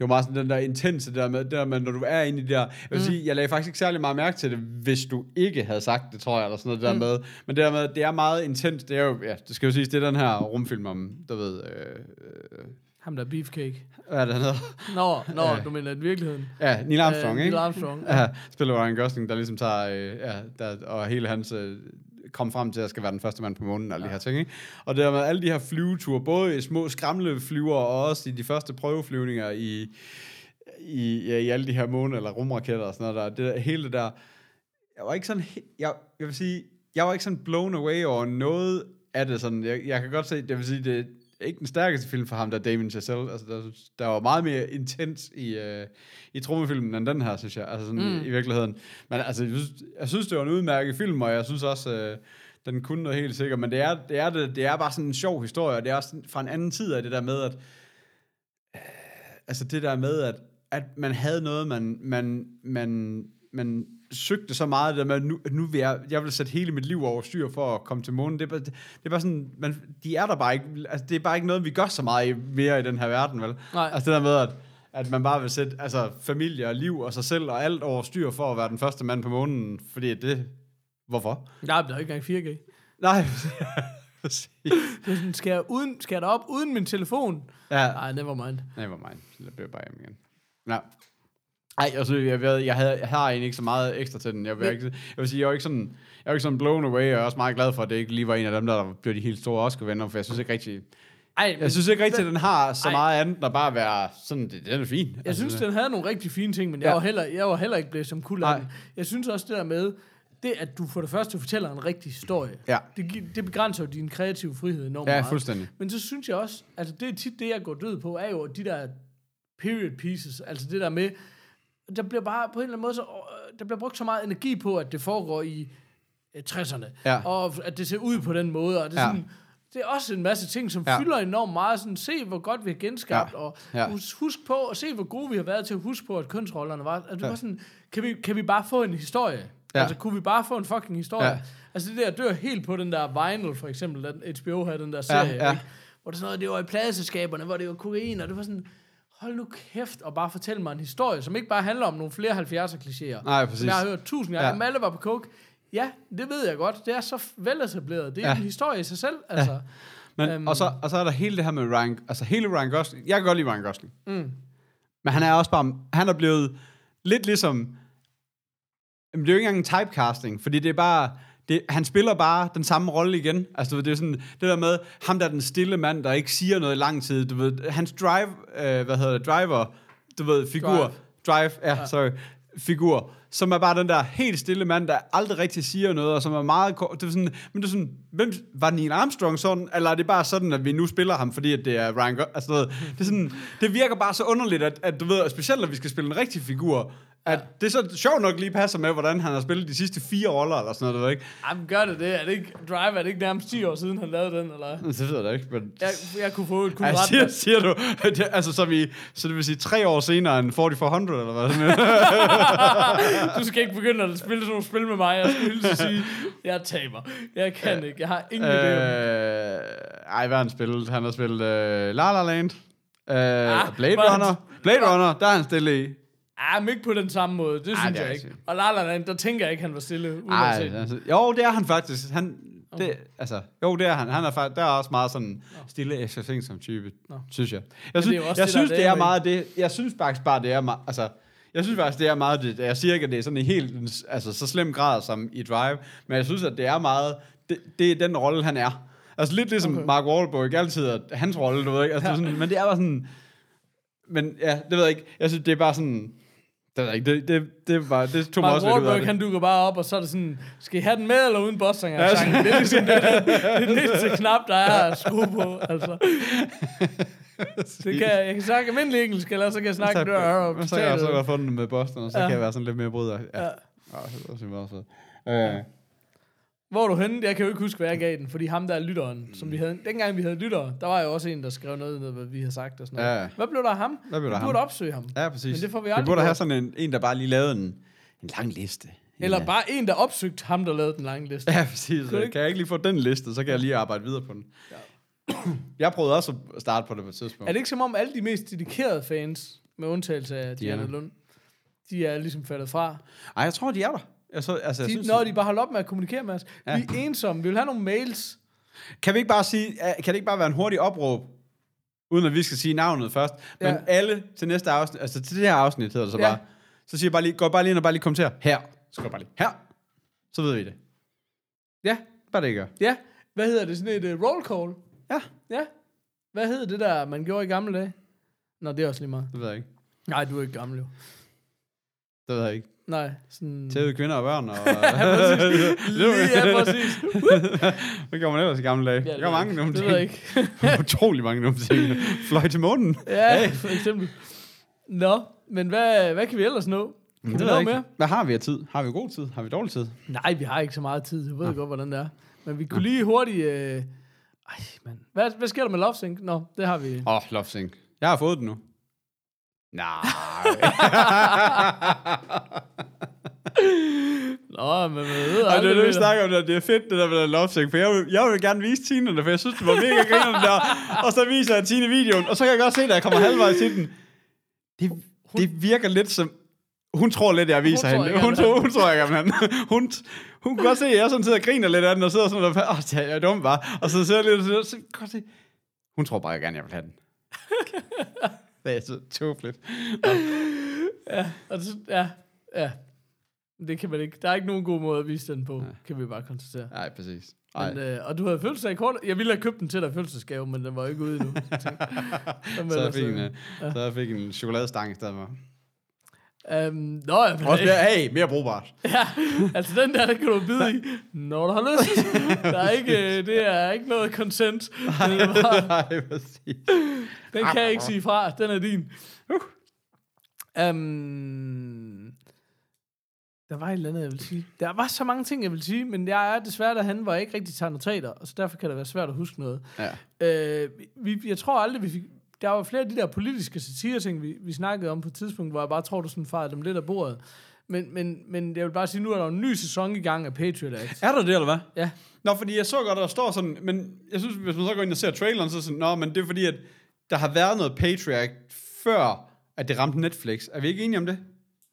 meget sådan den der intense, det der med, når du er inde i det der, jeg vil sige, jeg lagde faktisk ikke særlig meget mærke til det, hvis du ikke havde sagt det, tror jeg, eller sådan noget, det der med, men det der med, det er meget intens, det er jo, det skal jo siges, det er den her rumfilm om, du ved, ham der Beefcake. Hvad er det hernede? Nå, du mener i virkeligheden. Ja, Neil Armstrong, ikke? Neil Armstrong. Ja, spiller Ryan Gosling, der ligesom tager, og hele hans... kom frem til, at jeg skal være den første mand på månen, og alle de her ting, ikke? Og det der med alle de her flyveture, både i små skramleflyver, og også i de første prøveflyvninger i alle de her måne- eller rumraketter og sådan noget der. Det der, hele det der... Jeg var ikke sådan blown away over noget af det sådan. Jeg kan godt se, det vil sige, det er ikke den stærkeste film for ham, der er Damien Chazelle. Altså, der var meget mere intens i trommefilmen end den her, synes jeg. Altså sådan, i virkeligheden. Men altså, jeg synes, det var en udmærket film, og jeg synes også, den kunne noget helt sikkert. Men det er bare sådan en sjov historie, og det er også fra en anden tid af det der med, at... altså det der med, at man havde noget, man søgte så meget det der med, at nu vil jeg vil sætte hele mit liv over styr for at komme til månen. Det er bare sådan, de er der bare ikke, altså det er bare ikke noget, vi gør så meget mere i den her verden, vel? Nej. Altså det der med, at man bare vil sætte altså, familie og liv og sig selv og alt over styr for at være den første mand på månen, fordi det, hvorfor? Nej, der er ikke engang 4G. Nej, præcis. Det er sådan, skal jeg derop uden min telefon? Ja. Nej, never mind. Det bliver bare hjem igen. Nej. Nej, altså jeg har egentlig ikke så meget ekstra til den. Jeg var ikke sådan blown away, og jeg er også meget glad for, at det ikke lige var en af dem, der blev de helt store Oscar-vinder, for jeg synes ikke rigtig... Jeg synes ikke rigtig, at den har så meget andet, der bare være sådan, den er fin. Jeg synes, den havde nogle rigtig fine ting, men jeg var heller ikke blevet som kul af den. Jeg synes også det der med, det at du for det første fortæller en rigtig historie, det begrænser jo din kreative frihed enormt meget. Ja, fuldstændig. Men så synes jeg også, altså det er tit det, jeg går død på, er jo de der period pieces, altså det der med... der bliver bare på en eller anden måde, så, der bliver brugt så meget energi på, at det foregår i 60'erne, ja. Og at det ser ud på den måde, og det er, ja. Sådan, det er også en masse ting, som ja. Fylder enormt meget, sådan, se hvor godt vi har genskabt, ja. Og ja. Husk på, og se hvor gode vi har været til at huske på, at kønsrollerne var, altså, det var sådan, kan vi bare få en historie? Ja. Altså, kunne vi bare få en fucking historie? Ja. Altså, det der dør helt på den der Vinyl, for eksempel, den HBO havde den der serie, ja. Ikke? Hvor det sådan noget, det var i pladeselskaberne, hvor det var kokain, og det var sådan, hold nu kæft, og bare fortæl mig en historie, som ikke bare handler om nogle flere 70'er klichéer. Nej, præcis. Jeg har hørt 1000 gange, at Malle var på coke. Ja, det ved jeg godt. Det er så veletableret. Det er en historie i sig selv, altså. Ja. Men, og så er der hele det her med Ryan, altså hele Ryan Gosling. Jeg kan godt lide Ryan Gosling. Mm. Men han er også bare, han er blevet lidt ligesom, det er jo ikke engang en typecasting, fordi det er bare, han spiller bare den samme rolle igen. Altså, det er sådan, det der med, ham der er den stille mand, der ikke siger noget i lang tid, du ved, hans driver, som er bare den der helt stille mand, der aldrig rigtig siger noget, og som er meget kort. Det er sådan, men det er sådan, hvem, var Neil Armstrong sådan, eller er det bare sådan, at vi nu spiller ham, fordi at det er Ryan Gosling? Altså, det er sådan, det virker bare så underligt, at du ved, specielt når vi skal spille en rigtig figur, at det så sjovt nok lige passer med, hvordan han har spillet de sidste 4 roller, eller sådan noget, du ved ikke? Jamen, gør det det? Er det ikke, Drive, er det ikke nærmest 10 år siden, han lavede den, eller? Det ved jeg da ikke, men... Jeg kunne få et ret... Siger du, at jeg, altså, så det vil sige 3 år senere end 4400, eller hvad? Du skal ikke begynde at spille sådan nogle spil med mig, jeg skulle hilse sige, jeg taber. Jeg kan ikke, jeg har ingen idé om det. Ej, hvad han har spillet La La Land, Blade Runner, der er han stille i. Ah, men ikke på den samme måde, det synes jeg ikke. Og La La Land, der tænker jeg ikke, han var stille. Ej, altså, jo, det er han faktisk. Han er der er også meget sådan stille extra ting som type, synes jeg. Jeg synes faktisk bare, det er meget, altså... Jeg synes faktisk, det er meget det. Jeg siger ikke, at det er sådan i helt altså, så slem grad som i Drive, men jeg synes, at det er meget... Det er den rolle, han er. Altså lidt ligesom Mark Wahlberg altid er hans rolle, du ved ikke? Altså, det er sådan, men det er bare sådan... Men ja, det ved jeg ikke. Jeg synes, det er bare sådan... Det ved jeg ikke. Det tog mig også lidt ud af det. Mark Wahlberg, han dukker bare op, og så er det sådan... Skal I have den med eller uden bosssanger? Ja, det er ligesom det næste knap, der er at skrue på, altså... Jeg kan snakke almindelig engelsk, eller så kan jeg snakke dør. Så kan jeg også være fundet med Boston, og så kan jeg være sådan lidt mere bryder. Ja. Hvor er du henne? Jeg kan jo ikke huske, hvad jeg gav den, fordi ham der er lytteren, som vi havde... Dengang vi havde lyttere, der var jo også en, der skrev noget ned, hvad vi havde sagt og sådan noget. Ja. Hvad blev der af ham? Vi burde opsøge ham. Ja, præcis. Men det får vi aldrig. Vi burde have sådan en, der bare lige lavede en lang liste. Eller bare en, der opsøgte ham, der lavede den lange liste. Ja, præcis. Kan jeg ikke lige få den liste, så kan jeg lige arbejde videre på den. Jeg prøvede også at starte på det på et tidspunkt. Er det ikke som om alle de mest dedikerede fans, med undtagelse af Diana Lund, de er ligesom faldet fra? Ej, jeg tror, de er der. De bare holder op med at kommunikere med os. Ja. Vi er ensomme. Vi vil have nogle mails. Kan det ikke bare være en hurtig opråb, uden at vi skal sige navnet først? Men alle til næste afsnit, altså til det her afsnit hedder det så bare, så siger jeg bare lige, gå bare lige ind og bare lige kommentere her. Så går bare lige her. Så ved vi det. Ja. Bare det gør. Ja. Hvad hedder det? Sådan et roll call? Ja. Hvad hed det der, man gjorde i gamle dage? Nå, det er også lige meget. Det ved jeg ikke. Nej, du er ikke gammel, jo. Det ved jeg ikke. Nej. Sådan... Tævede kvinder og børn. Og... ja, præcis. Det gjorde man ellers i gamle dage. Ja, det gør mange nummer ting. Det ved jeg ikke. Utrolig mange nummer ting. Fløj til månen. Ja, for eksempel. Nå, men hvad kan vi ellers nå? Kan det ved ikke. Mere? Hvad har vi af tid? Har vi god tid? Har vi dårlig tid? Nej, vi har ikke så meget tid. Jeg ved godt, hvordan det er. Men vi kunne lige hurtigt... Ej, mand. Hvad sker der med LoveSync? Nå, det har vi... LoveSync. Jeg har fået den nu. Nej. Nå, men man ved aldrig... Det er det, vi snakker om, det er fedt, det der med LoveSync. For jeg vil gerne vise Tine det, for jeg synes, det var mega grinerne der. Og så viser jeg Tine videoen, og så kan jeg godt se, da jeg kommer halvvejs til den. Det virker lidt som... Hun tror lidt, jeg viser hende. Hun tror ikke, at hun kan godt se, at jeg sådan sidder og griner lidt af den, og sidder sådan, og jeg er dum, bare. Og så sidder jeg lidt og så godt se. Hun tror bare, jeg vil have den. Det er så tåbeligt. Ja. Det kan man ikke. Der er ikke nogen god måde at vise den på, kan vi bare konstatere. Nej, præcis. Men, og du havde følelse af kort. Jeg ville have købt den til dig følelsesgave, men den var ikke ude endnu. Så jeg fik en chokoladestang i stedet for. Også mere brugbart. Ja, altså den der kan du bide i, når du har lyst. Der er ikke, det er ikke noget consent. Nej, præcis. Den kan jeg ikke sige fra. Den er din. Der var et eller andet, jeg ville sige. Der var så mange ting, jeg ville sige, men jeg er desværre derhenne, hvor jeg ikke rigtig tager notater, og så derfor kan det være svært at huske noget. Ja. Jeg tror aldrig, vi fik... Der var flere af de der politiske satire-ting, vi snakkede om på et tidspunkt, hvor jeg bare tror, du sådan farede dem lidt af bordet. Men jeg vil bare sige, nu er der en ny sæson i gang af Patriot Act. Er der det, eller hvad? Ja. Nå, fordi jeg så godt, der står sådan... Men jeg synes, hvis man så går ind og ser traileren, så sådan... Nå, men det er fordi, at der har været noget Patriot Act, før at det ramte Netflix. Er vi ikke enige om det?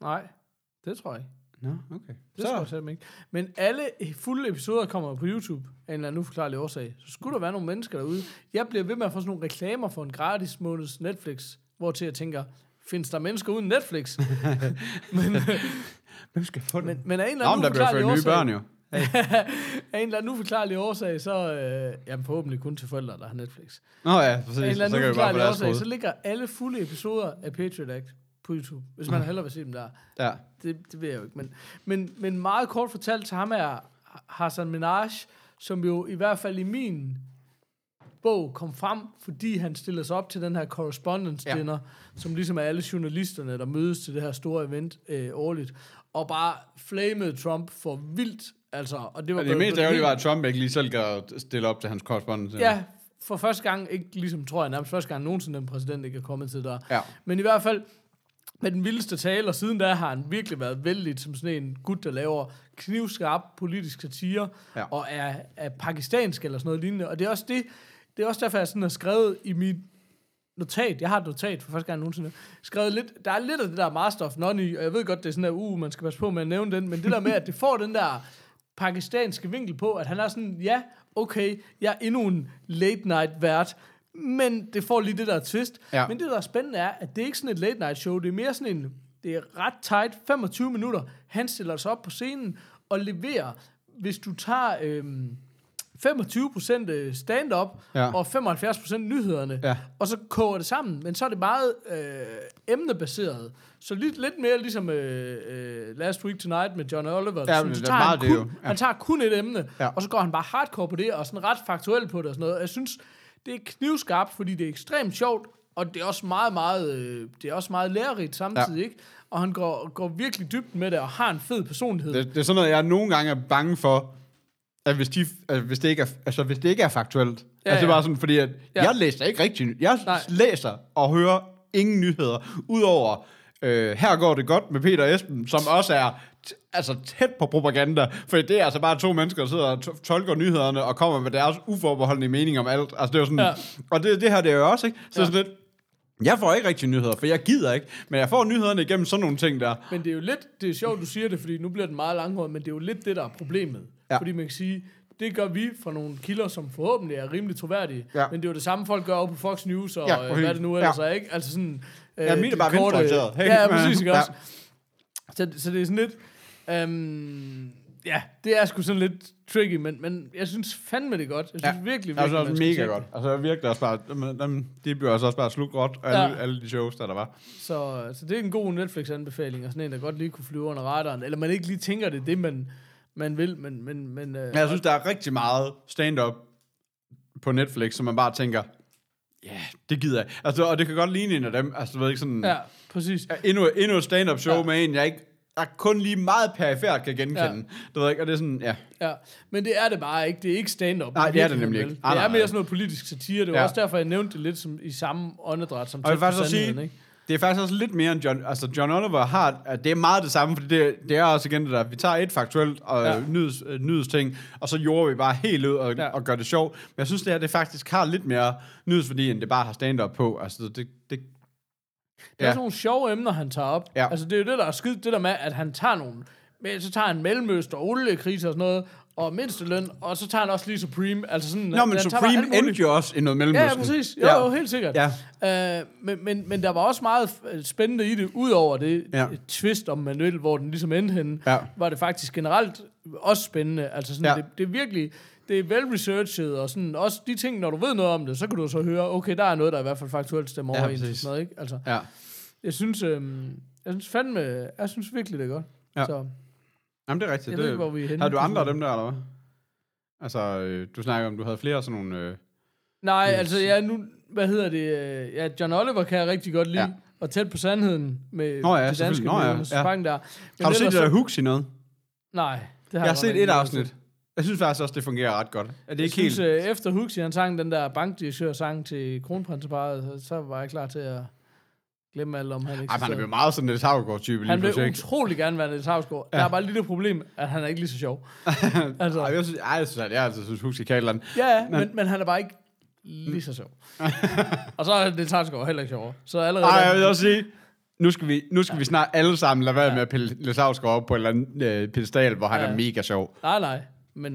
Nej, det tror jeg ikke. Nå, okay. Det så. Tror jeg ikke. Men alle fulde episoder kommer på YouTube af en eller anden uforklarlig årsag. Så skulle der være nogle mennesker derude. Jeg bliver ved med at få sådan nogle reklamer for en gratis måneds Netflix, hvor til jeg tænker, findes der mennesker uden Netflix? Men, hvem skal få det? Men af en eller anden uforklarlig årsag... af en eller anden uforklarlig årsag, så... jamen forhåbentlig kun til forældre, der har Netflix. Nå ja, præcis. Af en eller anden uforklarlig årsag, så ligger alle fulde episoder af Patriot Act på YouTube, hvis man hellere vil se dem der. Ja. Det ved jeg jo ikke. Men meget kort fortalt, så ham er Hassan Minhaj, som jo i hvert fald i min bog kom frem, fordi han stillede sig op til den her correspondence dinner, som ligesom er alle journalisterne, der mødes til det her store event årligt, og bare flamede Trump for vildt. Altså, og det var det mest ærgerlige var, at Trump ikke lige selv gav stille op til hans correspondence. Ja, for første gang, ikke ligesom tror jeg nærmest, første gang nogensinde den præsident ikke er kommet til der. Ja. Men i hvert fald, med den vildeste tale, og siden da har han virkelig været vældig som sådan en gut, der laver knivskarp politisk satire, og er pakistansk eller sådan noget lignende. Og det er også det, det er også derfor, jeg sådan har skrevet i mit notat, jeg har et notat for første gang nogensinde, skrevet lidt, der er lidt af det der master of none i, og jeg ved godt, det er sådan der, man skal passe på med at nævne den, men det der med, at det får den der pakistanske vinkel på, at han er sådan, ja, okay, jeg er endnu en late night vært, men det får lige det der twist. Ja. Men det, der er spændende, er, at det er ikke sådan et late night show. Det er mere sådan en... Det er ret tight. 25 minutter. Han stiller sig op på scenen og leverer... Hvis du tager 25% stand-up og 75% nyhederne, og så koger det sammen. Men så er det meget emnebaseret. Så lidt mere ligesom Last Week Tonight med John Oliver. Ja, sådan, så tager han, han tager kun et emne, og så går han bare hardcore på det, og sådan ret faktuelt på det og sådan noget. Jeg synes... Det er knivskarpt, fordi det er ekstremt sjovt, og det er også meget, meget, det er også meget lærerigt samtidig, ikke? Og han går virkelig dybt med det, og har en fed personlighed. Det er sådan noget, jeg nogle gange er bange for, at hvis det ikke er faktuelt. Altså bare sådan, fordi at jeg læser ikke rigtig. Jeg læser og hører ingen nyheder, udover... her går det godt med Peter og Esben, som også er tæt på propaganda, for det er altså bare to mennesker, der sidder og tolker nyhederne og kommer med deres uforbeholdende mening om alt. Altså det er sådan, og det her, det er jo også, ikke? Så sådan lidt, jeg får ikke rigtig nyheder, for jeg gider ikke, men jeg får nyhederne igennem sådan nogle ting der. Men det er jo lidt, det er sjovt, du siger det, fordi nu bliver den meget langhåret, men det er jo lidt det, der er problemet. Ja. Fordi man kan sige, det gør vi fra nogle kilder, som forhåbentlig er rimelig troværdige, men det er jo det samme, folk gør over på Fox News, og hvad det nu ellers er, ikke? Altså sådan... mine er bare vindprojekterede. Hey, ja, præcis, ikke også? Så det er sådan lidt... det er sgu sådan lidt tricky, men jeg synes fandme det godt. Jeg synes virkelig, virkelig... Altså, det er mega godt. Altså, virkelig også bare... De bliver også bare slugt godt, alle de shows, der var. Så det er en god Netflix-anbefaling, og sådan en, der godt lige kunne flyve under radaren. Eller man ikke lige tænker det, man vil, men jeg synes, der er rigtig meget stand-up på Netflix, som man bare tænker... Ja, det gider jeg. Altså, og det kan godt ligne en af dem. Altså, ved ikke sådan... Ja, præcis. Endnu et stand-up show med en, jeg ikke... Jeg kun lige meget perifært kan genkende. Du ved ikke, og det er sådan... Ja. Men det er det bare ikke. Det er ikke stand-up. Nej, det er det nemlig ikke. Det er mere sådan noget politisk satire. Det var også derfor, jeg nævnte det lidt som, i samme åndedræt som til på sandheden, ikke? Det er faktisk også lidt mere end John Oliver har... Det er meget det samme, fordi det er også igen det der... Vi tager et faktuelt og nyhedsting, og så jorder vi bare helt ud og gør det sjovt. Men jeg synes, det her det faktisk har lidt mere nyhedsværdi, end det bare har stand-up på. Altså, det er sådan nogle sjove emner, han tager op. Ja. Altså, det er jo det, der er skidt, det der med, at han tager nogle... Så tager han Mellemøst og oliekrise og sådan noget... og mindsteløn, og så tager han også lige Supreme. Altså sådan, nå, men Supreme endte jo også i noget Mellemøsten. Ja, præcis. Jo, helt sikkert. Ja. Men der var også meget spændende i det, udover det twist om Manuel, hvor den ligesom endte henne, var det faktisk generelt også spændende. Altså sådan, det er virkelig, det er velresearchet, og sådan, også de ting, når du ved noget om det, så kan du så høre, okay, der er noget, der i hvert fald faktuelt stemmer over sådan noget, ikke? Altså, jeg synes virkelig, det er godt. Ja. Så. Jamen, det er rigtigt. Jeg ved ikke, hvor vi er henne. Har du andre af dem der, eller hvad? Altså, du snakker om, du havde flere sådan nogle... Nej, altså, nu... Hvad hedder det? John Oliver kan jeg rigtig godt lide. Ja. og tæt på sandheden med de danske spang der. Men har du set det der hooks i noget? Nej, det har jeg set et afsnit. Jeg synes faktisk også, det fungerer ret godt. Er det ikke helt... efter Huxley, han sang den der bankdirektør-sang til kronprinseparet, så var jeg klar til at glemme alt om, han ikke... Ej, han er blevet meget sådan en Niels Hausgaard-type. Han blev utrolig gerne være Niels Hausgaard. Ja. Der er bare et lille problem, at han er ikke lige så sjov. Altså. Ej, jeg synes Huxley kan et eller andet. Ja, men han er bare ikke lige så sjov. Og så er Niels Hausgaard heller ikke sjovere. Så allerede... Ej, jeg vil også sige... Nu skal vi snart alle sammen lade være med at pille Niels Hausgaard op på et eller andet pedestal, hvor han er mega sjov. Nej. Men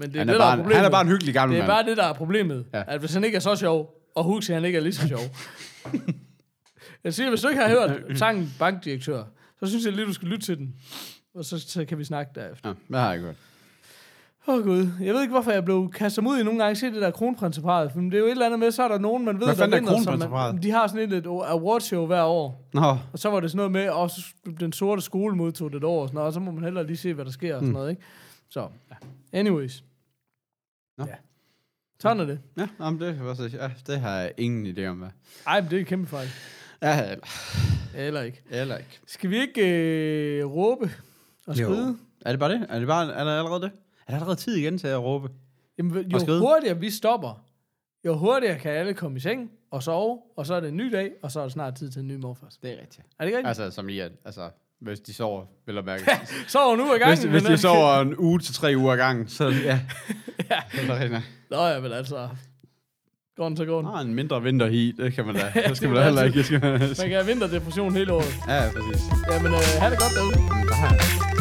det er det, der er problemet. Han er bare en hyggelig gammel mand. Det er bare det, der er problemet. Ja. At hvis han ikke er så sjov, og Huxley han ikke er lige så sjov. Jeg siger, hvis du ikke har hørt sangen Bankdirektør, så synes jeg lige, du skal lytte til den. Og så kan vi snakke derefter. Ja, det har jeg ikke hørt. Gud. Jeg ved ikke, hvorfor jeg blev kastet ud i nogle gange. Se det der kronprinseparet. For det er jo et eller andet med, så er der nogen, man ved, hvad der vinder. De har sådan et awardshow hver år. Nå. Og så var det sådan noget med, og den sorte skole modtog det år. Og så må man hellere lige se, hvad der sker og sådan noget, ikke? Så, anyways. Nå. Ja. Sådan er det. Ja, det har jeg ingen idé om, hvad. Ej, men det er en kæmpe fejl. Ja, eller ikke. Skal vi ikke råbe og skride? Jo. Er det bare det? Er der allerede det? Er der allerede tid igen til at råbe? Jamen, jo hurtigere vi stopper, jo hurtigere kan alle komme i seng og sove, og så er det en ny dag, og så er det snart tid til en ny morfars. Det er rigtigt. Er det ikke rigtigt? Altså, som I er... Altså hvis de sover, vil jeg mærke. Sover nu ad gangen. Hvis de sover en uge til 3 uger ad gangen, så ja. Ja. Nå ja, vel altså. Gården. Nå, en mindre vinterhi, det kan man da. Det skal man da heller ikke. Man kan have vinterdepression hele året. Ja, præcis. Jamen, have det godt derude.